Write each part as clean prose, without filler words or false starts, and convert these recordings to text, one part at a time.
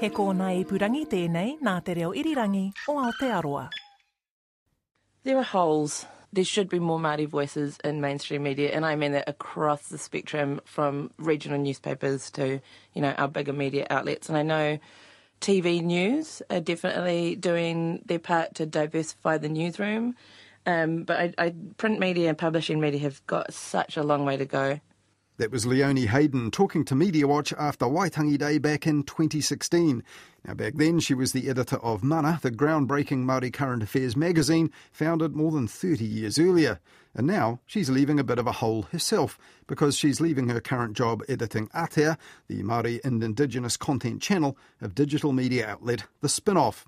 He kōna I purangi tēnei nā te reo irirangi o Aotearoa. There are holes. There should be more Māori voices in mainstream media, and I mean that across the spectrum, from regional newspapers to, you know, our bigger media outlets. And I know TV news are definitely doing their part to diversify the newsroom, but print media and publishing media have got such a long way to go. That was Leonie Hayden talking to Mediawatch after Waitangi Day back in 2016. Now, back then, she was the editor of Mana, the groundbreaking Māori current affairs magazine founded more than 30 years earlier. And now she's leaving a bit of a hole herself, because she's leaving her current job editing Atea, the Māori and Indigenous content channel of digital media outlet The Spin-Off.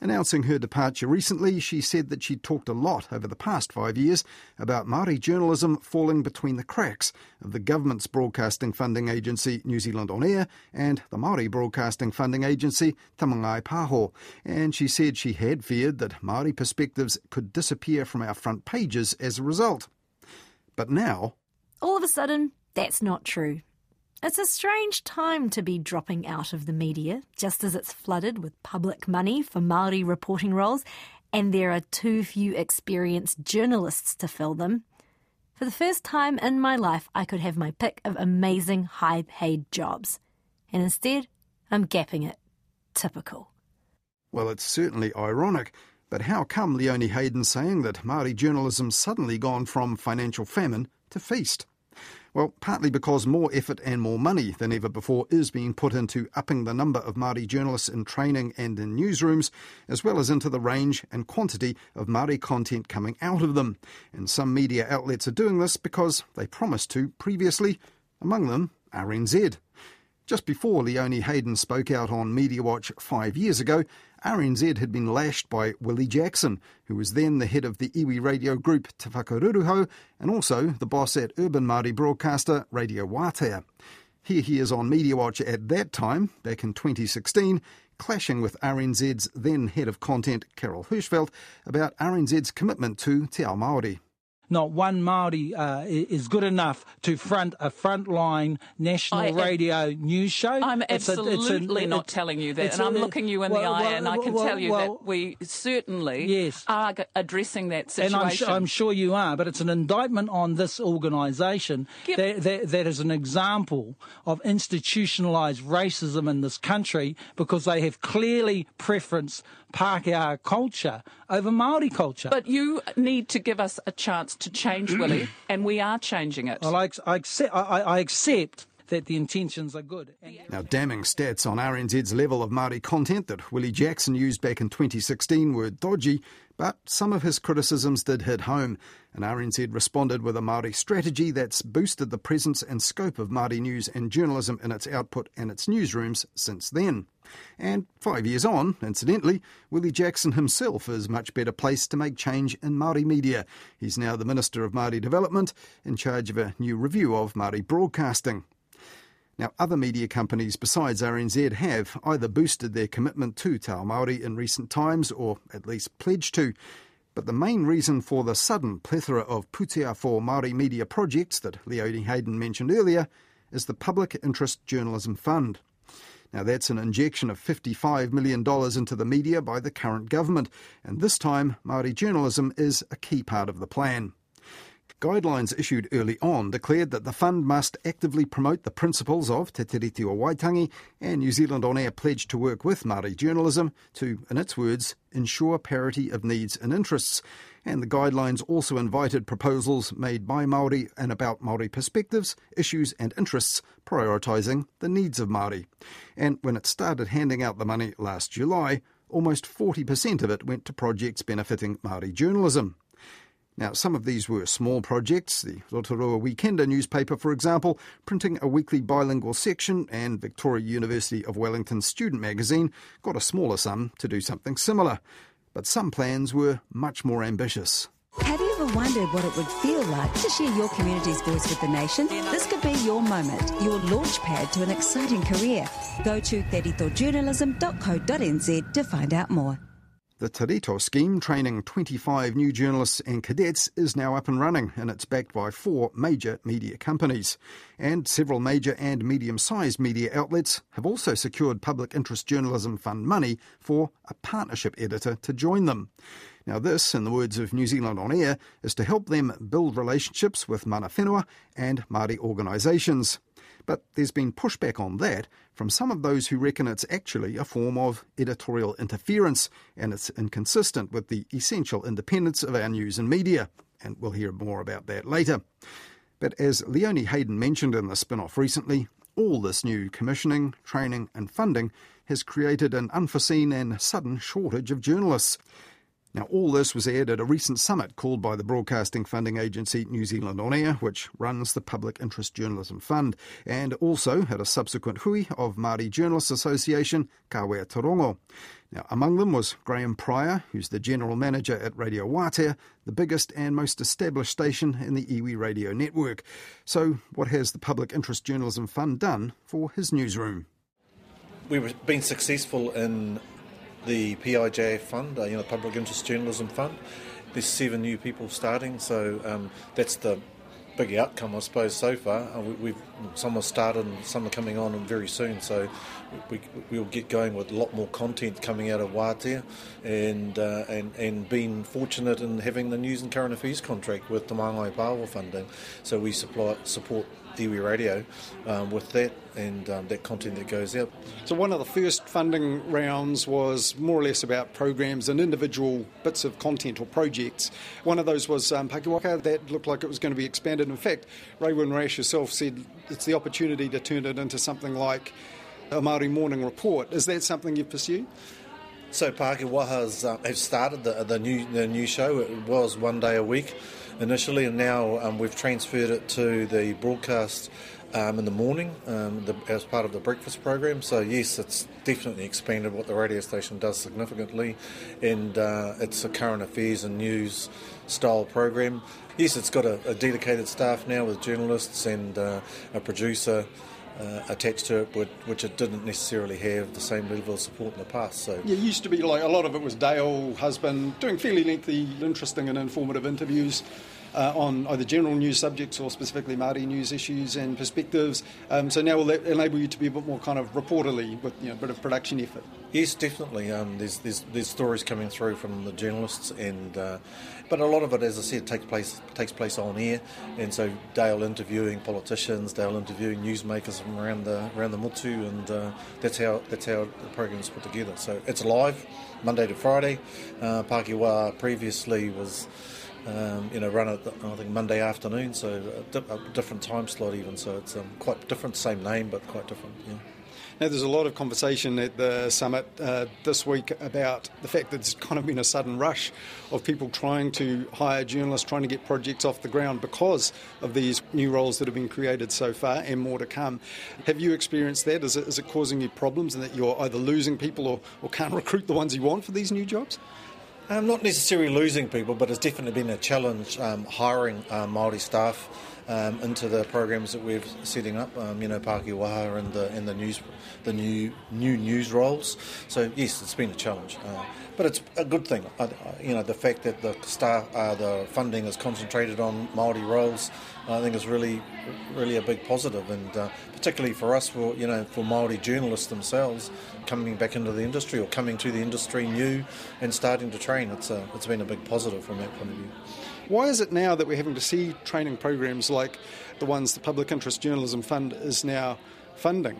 Announcing her departure recently, she said that she'd talked a lot over the past 5 years about Māori journalism falling between the cracks of the government's broadcasting funding agency, New Zealand On Air, and the Māori broadcasting funding agency, Te Māngai Pāho. And she said she had feared that Māori perspectives could disappear from our front pages as a result. But now, all of a sudden, that's not true. It's a strange time to be dropping out of the media, just as it's flooded with public money for Māori reporting roles, and there are too few experienced journalists to fill them. For the first time in my life, I could have my pick of amazing, high-paid jobs. And instead, I'm gapping it. Typical. Well, it's certainly ironic. But how come Leonie Hayden saying that Māori journalism's suddenly gone from financial famine to feast? Well, partly because more effort and more money than ever before is being put into upping the number of Māori journalists in training and in newsrooms, as well as into the range and quantity of Māori content coming out of them. And some media outlets are doing this because they promised to previously, among them RNZ. Just before Leonie Hayden spoke out on MediaWatch 5 years ago, RNZ had been lashed by Willie Jackson, who was then the head of the iwi radio group Te Whakaruruhau and also the boss at urban Māori broadcaster Radio Wātea. Here he is on MediaWatch at that time, back in 2016, clashing with RNZ's then head of content, Carol Hirschfeld, about RNZ's commitment to Te Ao Māori. Not one Māori is good enough to front a frontline national radio news show. I'm absolutely not telling you that, and I'm looking you in the eye, and I can tell you that we certainly are addressing that situation. And I'm sure you are, but it's an indictment on this organisation that is an example of institutionalised racism in this country, because they have clearly preferenced Pākehā culture over Māori culture. But you need to give us a chance to change, Willie, and we are changing it. Well, I accept that the intentions are good. Now, damning stats on RNZ's level of Māori content that Willie Jackson used back in 2016 were dodgy, but some of his criticisms did hit home, and RNZ responded with a Māori strategy that's boosted the presence and scope of Māori news and journalism in its output and its newsrooms since then. And 5 years on, incidentally, Willie Jackson himself is much better placed to make change in Māori media. He's now the Minister of Māori Development, in charge of a new review of Māori broadcasting. Now, other media companies besides RNZ have either boosted their commitment to Te Ao Māori in recent times, or at least pledged to. But the main reason for the sudden plethora of putea for Māori media projects that Leonie Hayden mentioned earlier is the Public Interest Journalism Fund. Now, that's an injection of $55 million into the media by the current government, and this time Māori journalism is a key part of the plan. Guidelines issued early on declared that the fund must actively promote the principles of Te Tiriti o Waitangi, and New Zealand On Air pledged to work with Māori journalism to, in its words, ensure parity of needs and interests. And the guidelines also invited proposals made by Māori and about Māori perspectives, issues and interests, prioritising the needs of Māori. And when it started handing out the money last July, almost 40% of it went to projects benefiting Māori journalism. Now, some of these were small projects, the Rotorua Weekender newspaper, for example, printing a weekly bilingual section, and Victoria University of Wellington student magazine got a smaller sum to do something similar. But some plans were much more ambitious. Have you ever wondered what it would feel like to share your community's voice with the nation? This could be your moment, your launchpad to an exciting career. Go to te ritojournalism.co.nz to find out more. The Te Rito scheme, training 25 new journalists and cadets, is now up and running, and it's backed by 4 major media companies. And several major and medium-sized media outlets have also secured Public Interest Journalism Fund money for a partnership editor to join them. Now this, in the words of New Zealand On Air, is to help them build relationships with mana whenua and Māori organisations. But there's been pushback on that from some of those who reckon it's actually a form of editorial interference and it's inconsistent with the essential independence of our news and media. And we'll hear more about that later. But as Leonie Hayden mentioned in the spin-off recently, all this new commissioning, training and funding has created an unforeseen and sudden shortage of journalists. Now, all this was aired at a recent summit called by the broadcasting funding agency New Zealand On Air, which runs the Public Interest Journalism Fund, and also at a subsequent hui of Māori Journalists Association, Kāwea Torongo. Now, among them was Graham Pryor, who's the general manager at Radio Wātea, the biggest and most established station in the iwi radio network. So, what has the Public Interest Journalism Fund done for his newsroom? We've been successful in the PIJ fund, the Public Interest Journalism Fund. There's 7 new people starting, so that's the big outcome, I suppose, so far. Some have started and some are coming on very soon, so we'll get going with a lot more content coming out of Wātea and being fortunate in having the news and current affairs contract with the Te Māngai Pāho funding. So we support iwi radio with that and that content that goes out. So one of the first funding rounds was more or less about programs and individual bits of content or projects. One of those was Pākewāka. That looked like it was going to be expanded. In fact, Raewyn Rash herself said it's the opportunity to turn it into something like a Māori morning report. Is that something you've pursued? So Pākewākas have started the new show. It was one day a week initially, and now we've transferred it to the broadcast in the morning as part of the breakfast program. So yes, it's definitely expanded what the radio station does significantly, and it's a current affairs and news style program. Yes, it's got a dedicated staff now with journalists and a producer attached to it, which it didn't necessarily have the same level of support in the past. So it used to be like a lot of it was Dale, husband, doing fairly lengthy, interesting and informative interviews on either general news subjects or specifically Māori news issues and perspectives. So now will that enable you to be a bit more kind of reporterly with a bit of production effort? Yes, definitely. There's stories coming through from the journalists, and but a lot of it, as I said, takes place on air, and so Dale interviewing politicians, Dale interviewing newsmakers from around the motu, and that's how the program's put together. So it's live, Monday to Friday. Pākewā previously was run at I think Monday afternoon, so a different time slot even. So it's quite different, same name but quite different. Yeah. Now, there's a lot of conversation at the summit this week about the fact that there's kind of been a sudden rush of people trying to hire journalists, trying to get projects off the ground because of these new roles that have been created so far and more to come. Have you experienced that? Is it causing you problems and that you're either losing people or can't recruit the ones you want for these new jobs? Not necessarily losing people, but it's definitely been a challenge hiring Māori staff into the programs that we're setting up. Pākewā and the new news roles. So yes, it's been a challenge, but it's a good thing. The fact that the funding is concentrated on Māori roles, I think is really, really a big positive, and particularly for us, for Māori journalists themselves coming back into the industry or coming to the industry new and starting to train. It's been a big positive from that point of view. Why is it now that we're having to see training programs like the ones the Public Interest Journalism Fund is now funding?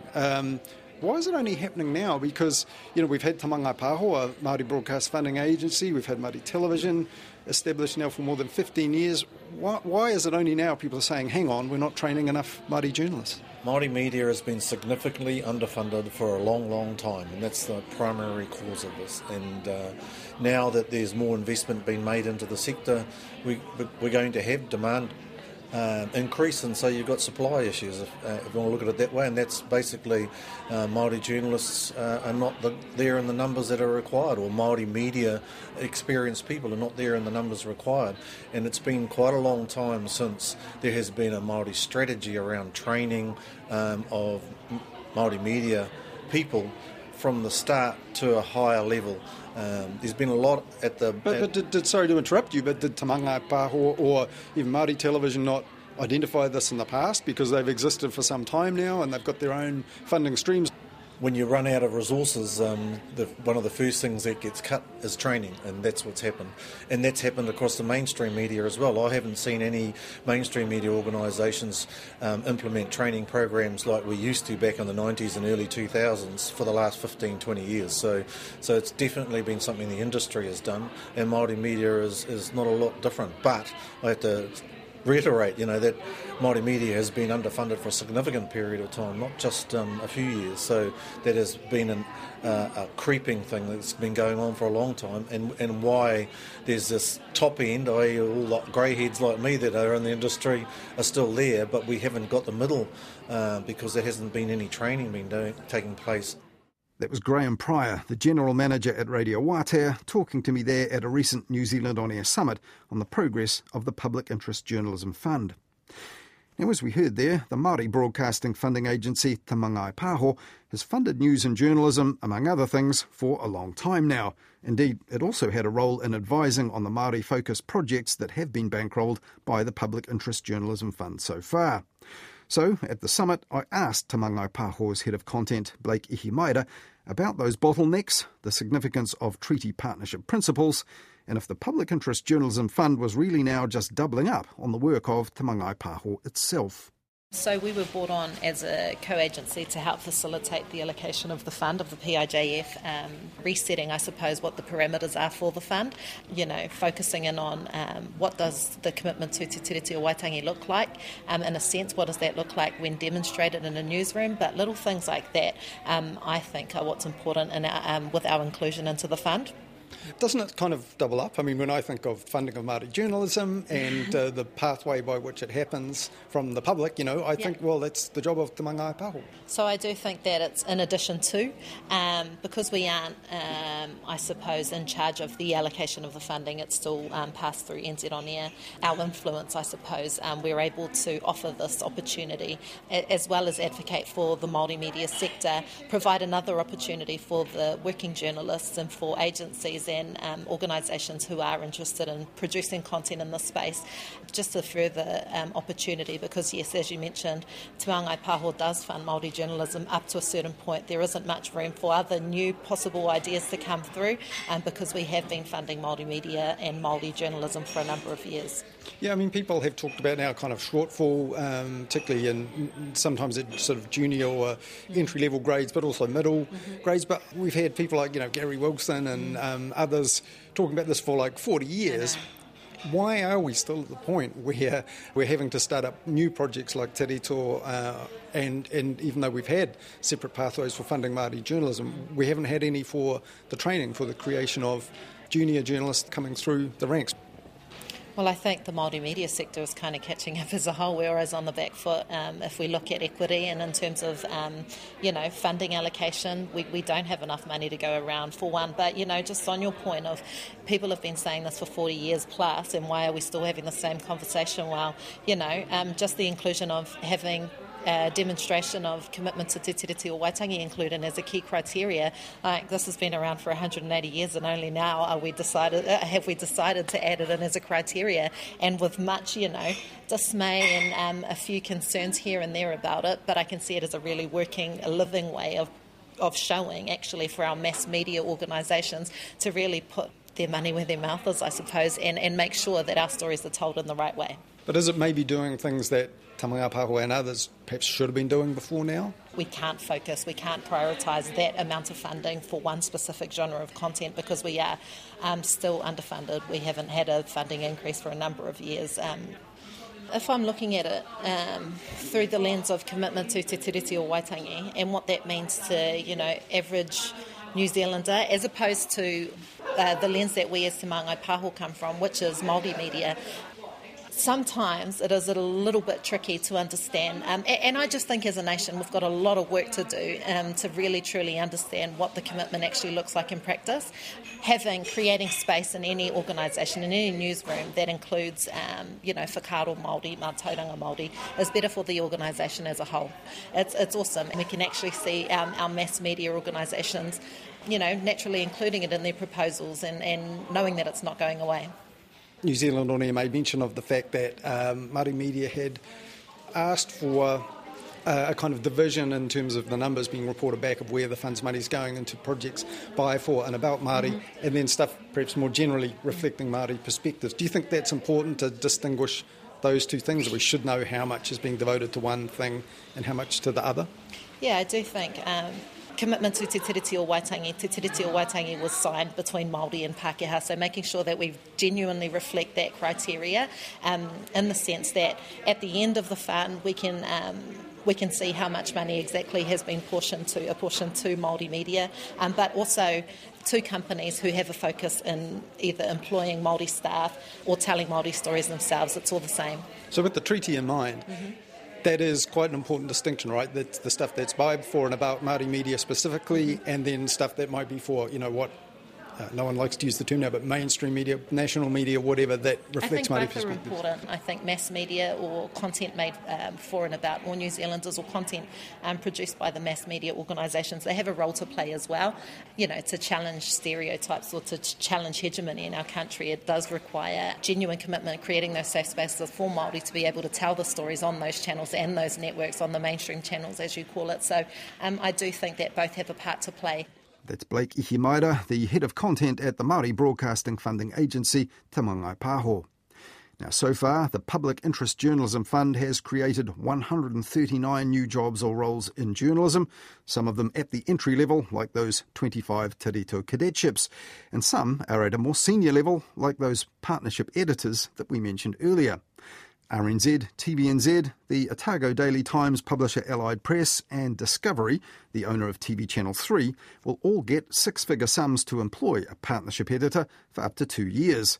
Why is it only happening now? Because, we've had Te Māngai Pāho, a Māori broadcast funding agency, we've had Māori Television established now for more than 15 years. Why is it only now people are saying, hang on, we're not training enough Māori journalists? Māori media has been significantly underfunded for a long, long time, and that's the primary cause of this. And now that there's more investment being made into the sector, we're going to have demand increase, and so you've got supply issues if you want to look at it that way, and that's basically Māori journalists are not there in the numbers that are required, or Māori media experienced people are not there in the numbers required, and it's been quite a long time since there has been a Māori strategy around training of Māori media people from the start to a higher level. There's been a lot at the... But sorry to interrupt you, but did Te Māngai Pāho or even Māori Television not identify this in the past, because they've existed for some time now and they've got their own funding streams? When you run out of resources, one of the first things that gets cut is training, and that's what's happened. And that's happened across the mainstream media as well. I haven't seen any mainstream media organisations implement training programs like we used to back in the 90s and early 2000s for the last 15, 20 years. So it's definitely been something the industry has done, and Māori media is not a lot different. But I have to reiterate, that Māori media has been underfunded for a significant period of time, not just a few years. So that has been a creeping thing that's been going on for a long time, and why there's this top end, i.e. all greyheads like me that are in the industry are still there, but we haven't got the middle because there hasn't been any training taking place. That was Graham Pryor, the General Manager at Radio Wātea, talking to me there at a recent New Zealand On Air summit on the progress of the Public Interest Journalism Fund. Now, as we heard there, the Māori broadcasting funding agency, Te Māngai Pāho, has funded news and journalism, among other things, for a long time now. Indeed, it also had a role in advising on the Māori-focused projects that have been bankrolled by the Public Interest Journalism Fund so far. So, at the summit, I asked Te Māngai Pāho's head of content, Blake Ihimaera, about those bottlenecks, the significance of treaty partnership principles, and if the Public Interest Journalism Fund was really now just doubling up on the work of Te Māngai Pāho itself. So we were brought on as a co-agency to help facilitate the allocation of the fund, of the PIJF, resetting, I suppose, what the parameters are for the fund, focusing in on what does the commitment to Te Tiriti o Waitangi look like, in a sense, what does that look like when demonstrated in a newsroom, but little things like that, I think, are what's important in our, with our inclusion into the fund. Doesn't it kind of double up? I mean, when I think of funding of Māori journalism and the pathway by which it happens from the public, I think, well, that's the job of Te Māngai Pāho. So I do think that it's in addition to, because we aren't, I suppose, in charge of the allocation of the funding, it's still passed through NZ On Air. Our influence, I suppose, we're able to offer this opportunity, as well as advocate for the Māori media sector, provide another opportunity for the working journalists and for agencies and organisations who are interested in producing content in this space, just a further opportunity, because yes, as you mentioned, Te Māngai Pāho does fund Māori journalism up to a certain point. There isn't much room for other new possible ideas to come through, because we have been funding Māori media and Māori journalism for a number of years. Yeah, I mean, people have talked about now kind of shortfall, particularly in sometimes at sort of junior or entry-level grades, but also middle grades. But we've had people like, Gary Wilson and others talking about this for like 40 years. Why are we still at the point where we're having to start up new projects like Te Rito, and even though we've had separate pathways for funding Māori journalism, we haven't had any for the training, for the creation of junior journalists coming through the ranks? Well, I think the multimedia sector is kind of catching up as a whole. We're always on the back foot. If we look at equity and in terms of, funding allocation, we don't have enough money to go around for one. But, just on your point of people have been saying this for 40 years plus, and why are we still having the same conversation? Well, just the inclusion of having demonstration of commitment to Te Tiriti o Waitangi included as a key criteria. This has been around for 180 years, and only now have we decided to add it in as a criteria. And with much, dismay and a few concerns here and there about it, but I can see it as a really working, a living way of showing actually for our mass media organisations to really put their money where their mouth is, I suppose, and make sure that our stories are told in the right way. But is it maybe doing things that Te Māngai Pāho and others perhaps should have been doing before now? We can't focus, we can't prioritise that amount of funding for one specific genre of content because we are still underfunded. We haven't had a funding increase for a number of years. If I'm looking at it through the lens of commitment to Te Tiriti o Waitangi and what that means to, average New Zealander, as opposed to the lens that we as Te Māngai Pāho come from, which is multimedia, sometimes it is a little bit tricky to understand. And I just think as a nation we've got a lot of work to do to really truly understand what the commitment actually looks like in practice. Creating space in any organisation, in any newsroom that includes, whakaro Māori, mā tauranga Māori, is better for the organisation as a whole. It's awesome. We can actually see our mass media organisations, naturally including it in their proposals and knowing that it's not going away. New Zealand On Air made mention of the fact that Māori media had asked for a kind of division in terms of the numbers being reported back of where the fund's money's going into projects by, for and about Māori, mm-hmm. and then stuff perhaps more generally reflecting Māori perspectives. Do you think that's important to distinguish those two things? We should know how much is being devoted to one thing and how much to the other? Yeah, I do think commitment to Te Tiriti o Waitangi. Te Tiriti o Waitangi was signed between Māori and Pākehā, so making sure that we genuinely reflect that criteria in the sense that at the end of the fund we can see how much money exactly has been apportioned to Māori media, but also to companies who have a focus in either employing Māori staff or telling Māori stories themselves. It's all the same. So with the treaty in mind, mm-hmm. that is quite an important distinction, right? That's the stuff that's by, for and about Māori media specifically, and then stuff that might be for, what no one likes to use the term now, but mainstream media, national media, whatever, that reflects Māori perspectives. I think both are important. I think mass media or content made for and about all New Zealanders or content produced by the mass media organisations, they have a role to play as well, to challenge stereotypes or to challenge hegemony in our country. It does require genuine commitment, creating those safe spaces for Māori to be able to tell the stories on those channels and those networks, on the mainstream channels, as you call it. So I do think that both have a part to play. That's Blake Ihimaera, the head of content at the Māori Broadcasting Funding Agency, Te Māngai Pāho. Now, so far, the Public Interest Journalism Fund has created 139 new jobs or roles in journalism, some of them at the entry level, like those 25 Te Rito cadetships, and some are at a more senior level, like those partnership editors that we mentioned earlier. RNZ, TVNZ, the Otago Daily Times publisher Allied Press and Discovery, the owner of TV Channel 3, will all get six-figure sums to employ a partnership editor for up to 2 years.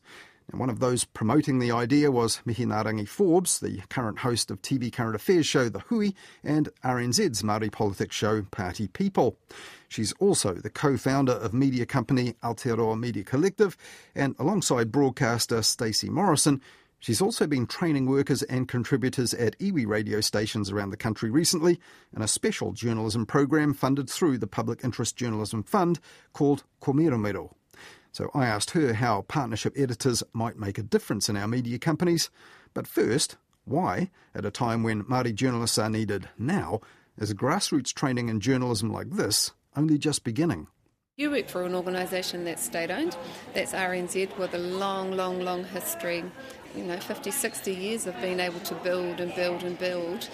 And one of those promoting the idea was Mihinarangi Forbes, the current host of TV current affairs show The Hui and RNZ's Māori politics show Party People. She's also the co-founder of media company Aotearoa Media Collective, and alongside broadcaster Stacey Morrison, she's also been training workers and contributors at iwi radio stations around the country recently in a special journalism program funded through the Public Interest Journalism Fund called Komeromero. So I asked her how partnership editors might make a difference in our media companies, but first, why, at a time when Māori journalists are needed now, is grassroots training in journalism like this only just beginning? You work for an organisation that's state-owned, that's RNZ, with a long, long, long history, 50, 60 years of being able to build and build and build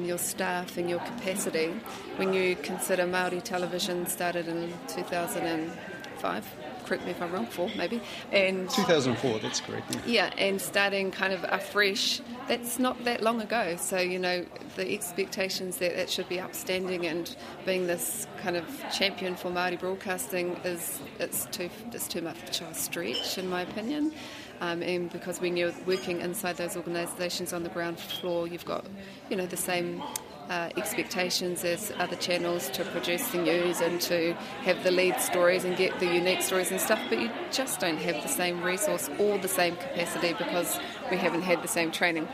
your staff and your capacity. When you consider Māori Television started in 2005, correct me if I'm wrong, 2004, that's correct. Yeah, and starting kind of afresh, that's not that long ago. So, the expectations that it should be upstanding and being this kind of champion for Māori broadcasting is too much of a stretch, in my opinion. And because when you're working inside those organisations on the ground floor, you've got, the same expectations as other channels to produce the news and to have the lead stories and get the unique stories and stuff, but you just don't have the same resource or the same capacity because we haven't had the same training.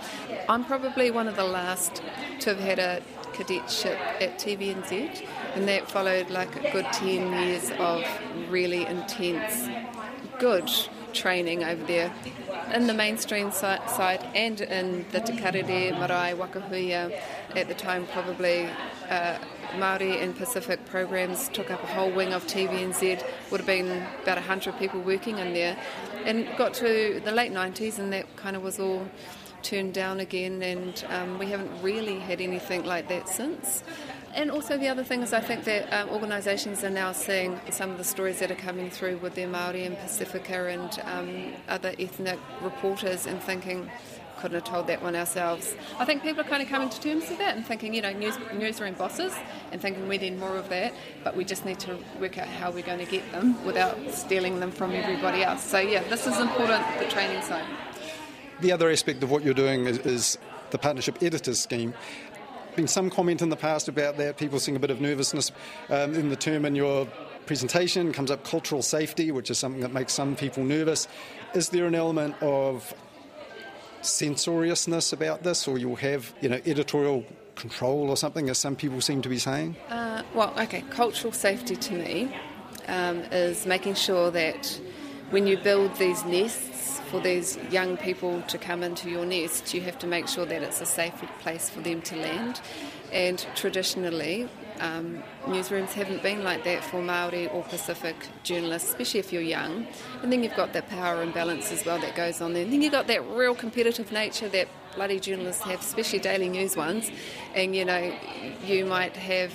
I'm probably one of the last to have had a cadetship at TVNZ, and that followed like a good 10 years of really intense, good training over there in the mainstream side and in the Te Karere, Marae, Wakahuia. At the time, probably Māori and Pacific programs took up a whole wing of TVNZ, would have been about 100 people working in there, and got to the late 90s and that kind of was all turned down again, and we haven't really had anything like that since. And also the other thing is I think that organisations are now seeing some of the stories that are coming through with their Māori and Pacifica and other ethnic reporters and thinking, couldn't have told that one ourselves. I think people are kind of coming to terms with that and thinking, newsroom bosses, and thinking we need more of that, but we just need to work out how we're going to get them without stealing them from everybody else. So yeah, this is important, the training side. The other aspect of what you're doing is the partnership editors scheme. Been some comment in the past about that, people seeing a bit of nervousness in the term in your presentation. Comes up cultural safety, which is something that makes some people nervous. Is there an element of censoriousness about this, or you'll have, you know, editorial control or something, as some people seem to be saying? Cultural safety to me is making sure that when you build these nests for these young people to come into your nest, you have to make sure that it's a safe place for them to land. And traditionally, newsrooms haven't been like that for Māori or Pacific journalists, especially if you're young. And then you've got that power imbalance as well that goes on there. And then you've got that real competitive nature that bloody journalists have, especially daily news ones. And, you know, you might have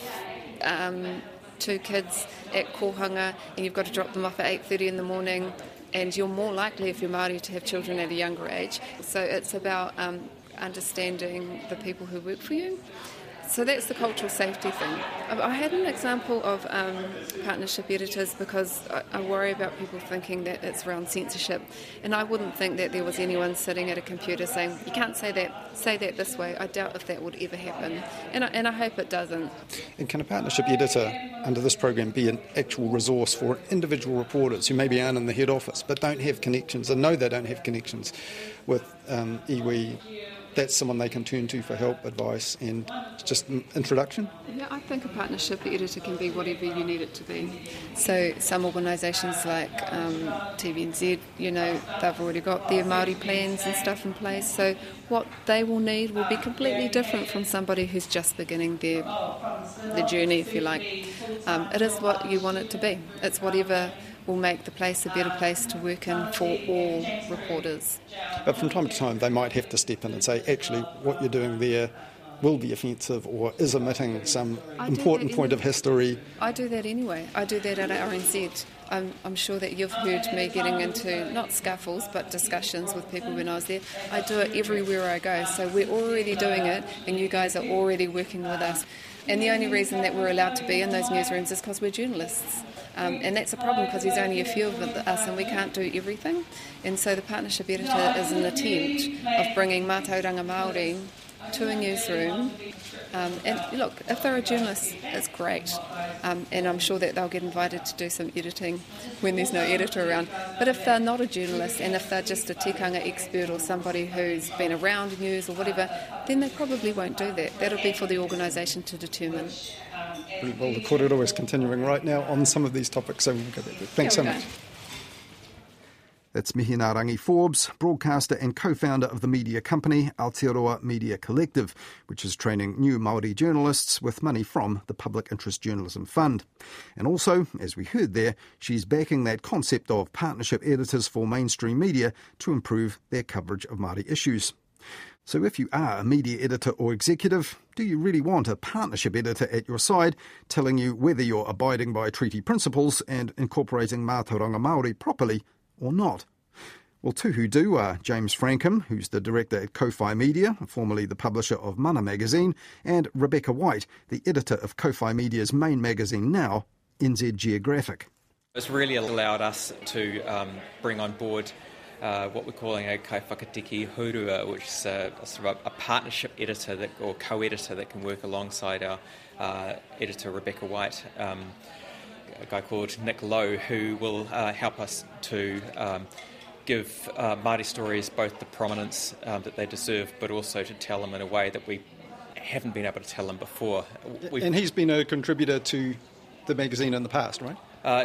two kids at Kohanga and you've got to drop them off at 8:30 in the morning, and you're more likely, if you're Māori, to have children at a younger age. So it's about understanding the people who work for you. So that's the cultural safety thing. I had an example of partnership editors because I worry about people thinking that it's around censorship, and I wouldn't think that there was anyone sitting at a computer saying, you can't say that this way. I doubt if that would ever happen, and I hope it doesn't. And can a partnership editor under this program be an actual resource for individual reporters who maybe aren't in the head office but don't have connections, and know they don't have connections with iwi? That's someone they can turn to for help, advice, and just introduction? Yeah, I think a partnership editor can be whatever you need it to be. So some organisations like TVNZ, you know, they've already got their Māori plans and stuff in place, so what they will need will be completely different from somebody who's just beginning their journey, if you like. It is what you want it to be. It's whatever will make the place a better place to work in for all reporters. But from time to time they might have to step in and say, actually, what you're doing there will be offensive or is omitting some important point of history. I do that anyway. I do that at RNZ. I'm sure that you've heard me getting into, not scuffles, but discussions with people when I was there. I do it everywhere I go, so we're already doing it and you guys are already working with us. And the only reason that we're allowed to be in those newsrooms is because we're journalists. And that's a problem because there's only a few of us and we can't do everything. And so the partnership editor is an attempt of bringing mātauranga Māori to a newsroom. And look, if they're a journalist, it's great. And I'm sure that they'll get invited to do some editing when there's no editor around. But if they're not a journalist and if they're just a tikanga expert or somebody who's been around news or whatever, then they probably won't do that. That'll be for the organisation to determine. Well, the kōrero is continuing right now on some of these topics, so we'll go back there. Thanks so much. That's Mihinarangi Forbes, broadcaster and co-founder of the media company Aotearoa Media Collective, which is training new Māori journalists with money from the Public Interest Journalism Fund. And also, as we heard there, she's backing that concept of partnership editors for mainstream media to improve their coverage of Māori issues. So if you are a media editor or executive, do you really want a partnership editor at your side telling you whether you're abiding by treaty principles and incorporating mātauranga Māori properly or not? Well, two who do are James Frankham, who's the director at Kōwhai Media, formerly the publisher of Mana magazine, and Rebecca White, the editor of Kōwhai Media's main magazine now, NZ Geographic. It's really allowed us to bring on board what we're calling a kaiwhakatiki hurua, which is a partnership editor or co-editor that can work alongside our editor Rebecca White, a guy called Nick Lowe, who will help us to give Māori stories both the prominence that they deserve, but also to tell them in a way that we haven't been able to tell them before. And he's been a contributor to the magazine in the past, right?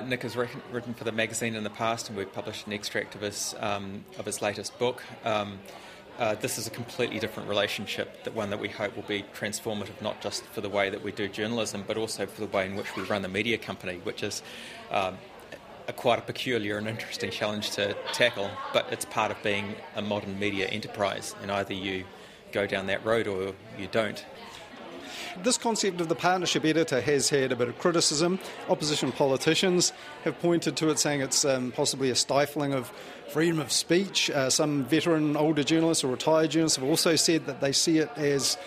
Nick has written for the magazine in the past, and we've published an extract of his latest book. This is a completely different relationship, the one that we hope will be transformative, not just for the way that we do journalism, but also for the way in which we run the media company, which is quite a peculiar and interesting challenge to tackle, but it's part of being a modern media enterprise, and either you go down that road or you don't. This concept of the partnership editor has had a bit of criticism. Opposition politicians have pointed to it, saying it's possibly a stifling of freedom of speech. Some veteran, older journalists or retired journalists have also said that they see it as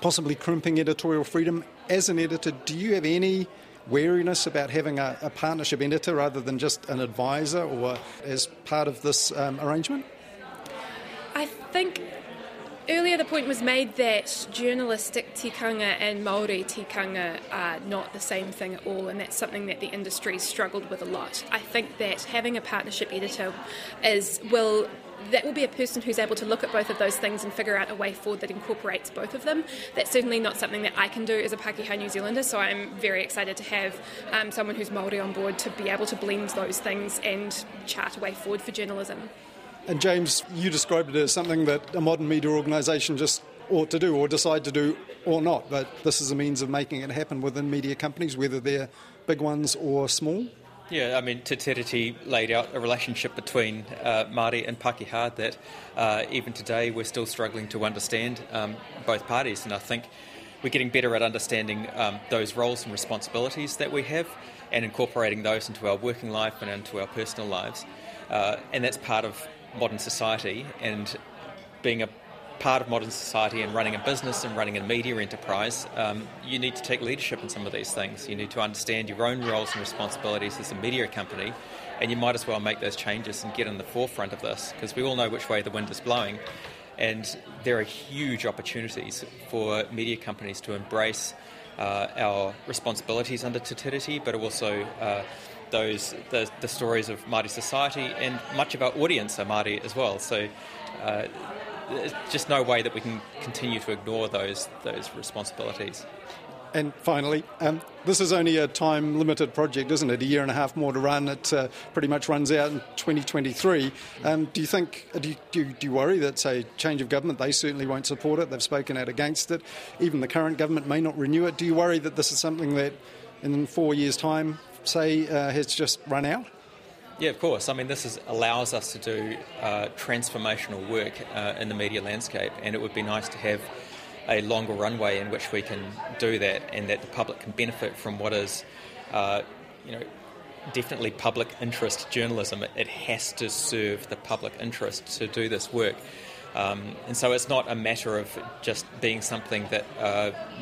possibly crimping editorial freedom. As an editor, do you have any wariness about having a partnership editor rather than just an advisor or as part of this arrangement? I think earlier the point was made that journalistic tikanga and Māori tikanga are not the same thing at all, and that's something that the industry struggled with a lot. I think that having a partnership editor will be a person who's able to look at both of those things and figure out a way forward that incorporates both of them. That's certainly not something that I can do as a Pākehā New Zealander, so I'm very excited to have someone who's Māori on board to be able to blend those things and chart a way forward for journalism. And James, you described it as something that a modern media organisation just ought to do or decide to do or not, but this is a means of making it happen within media companies, whether they're big ones or small. Yeah, I mean, Te Tiriti laid out a relationship between Māori and Pākehā that even today we're still struggling to understand both parties, and I think we're getting better at understanding those roles and responsibilities that we have and incorporating those into our working life and into our personal lives, and that's part of modern society, and being a part of modern society and running a business and running a media enterprise, you need to take leadership in some of these things. You need to understand your own roles and responsibilities as a media company, and you might as well make those changes and get in the forefront of this, because we all know which way the wind is blowing, and there are huge opportunities for media companies to embrace our responsibilities under Te Tiriti, but also the stories of Māori society, and much of our audience are Māori as well. So there's just no way that we can continue to ignore those responsibilities. And finally, this is only a time-limited project, isn't it? A year and a half more to run. It pretty much runs out in 2023. Do you worry that, say, change of government, they certainly won't support it, they've spoken out against it, even the current government may not renew it. Do you worry that this is something that in 4 years' time, say, has just run out? Yeah, of course. I mean, this allows us to do transformational work in the media landscape, and it would be nice to have a longer runway in which we can do that, and that the public can benefit from what is, definitely public interest journalism. It has to serve the public interest to do this work. And so it's not a matter of just being something that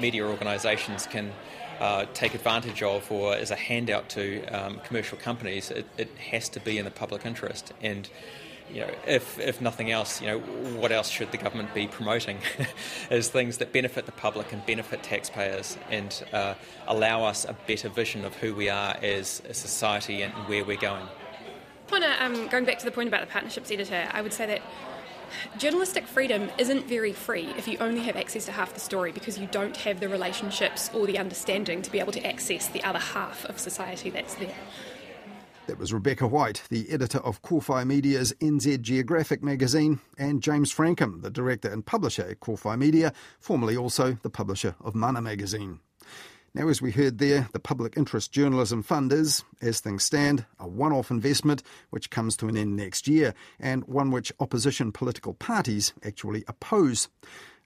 media organisations can take advantage of or as a handout to commercial companies. It has to be in the public interest, and if nothing else, what else should the government be promoting is things that benefit the public and benefit taxpayers and allow us a better vision of who we are as a society and where we're going. Going back to the point about the partnerships editor, I would say that journalistic freedom isn't very free if you only have access to half the story, because you don't have the relationships or the understanding to be able to access the other half of society that's there. That was Rebecca White, the editor of Kōwhai Media's NZ Geographic magazine, and James Frankham, the director and publisher at Kōwhai Media, formerly also the publisher of Mana magazine. Now, as we heard there, the Public Interest Journalism Fund is, as things stand, a one-off investment which comes to an end next year, and one which opposition political parties actually oppose.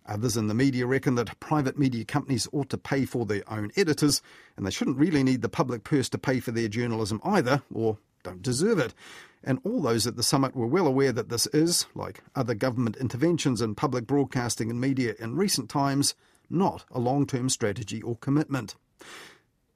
Others in the media reckon that private media companies ought to pay for their own editors, and they shouldn't really need the public purse to pay for their journalism either, or don't deserve it. And all those at the summit were well aware that this is, like other government interventions in public broadcasting and media in recent times, not a long-term strategy or commitment.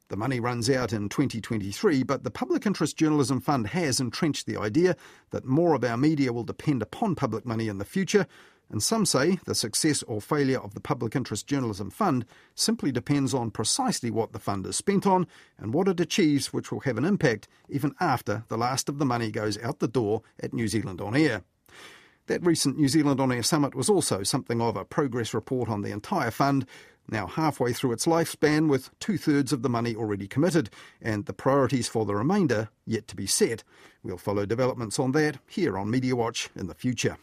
The money runs out in 2023, but the Public Interest Journalism Fund has entrenched the idea that more of our media will depend upon public money in the future, and some say the success or failure of the Public Interest Journalism Fund simply depends on precisely what the fund is spent on and what it achieves, which will have an impact even after the last of the money goes out the door at New Zealand On Air. That recent New Zealand On Air summit was also something of a progress report on the entire fund, now halfway through its lifespan with two-thirds of the money already committed and the priorities for the remainder yet to be set. We'll follow developments on that here on Mediawatch in the future.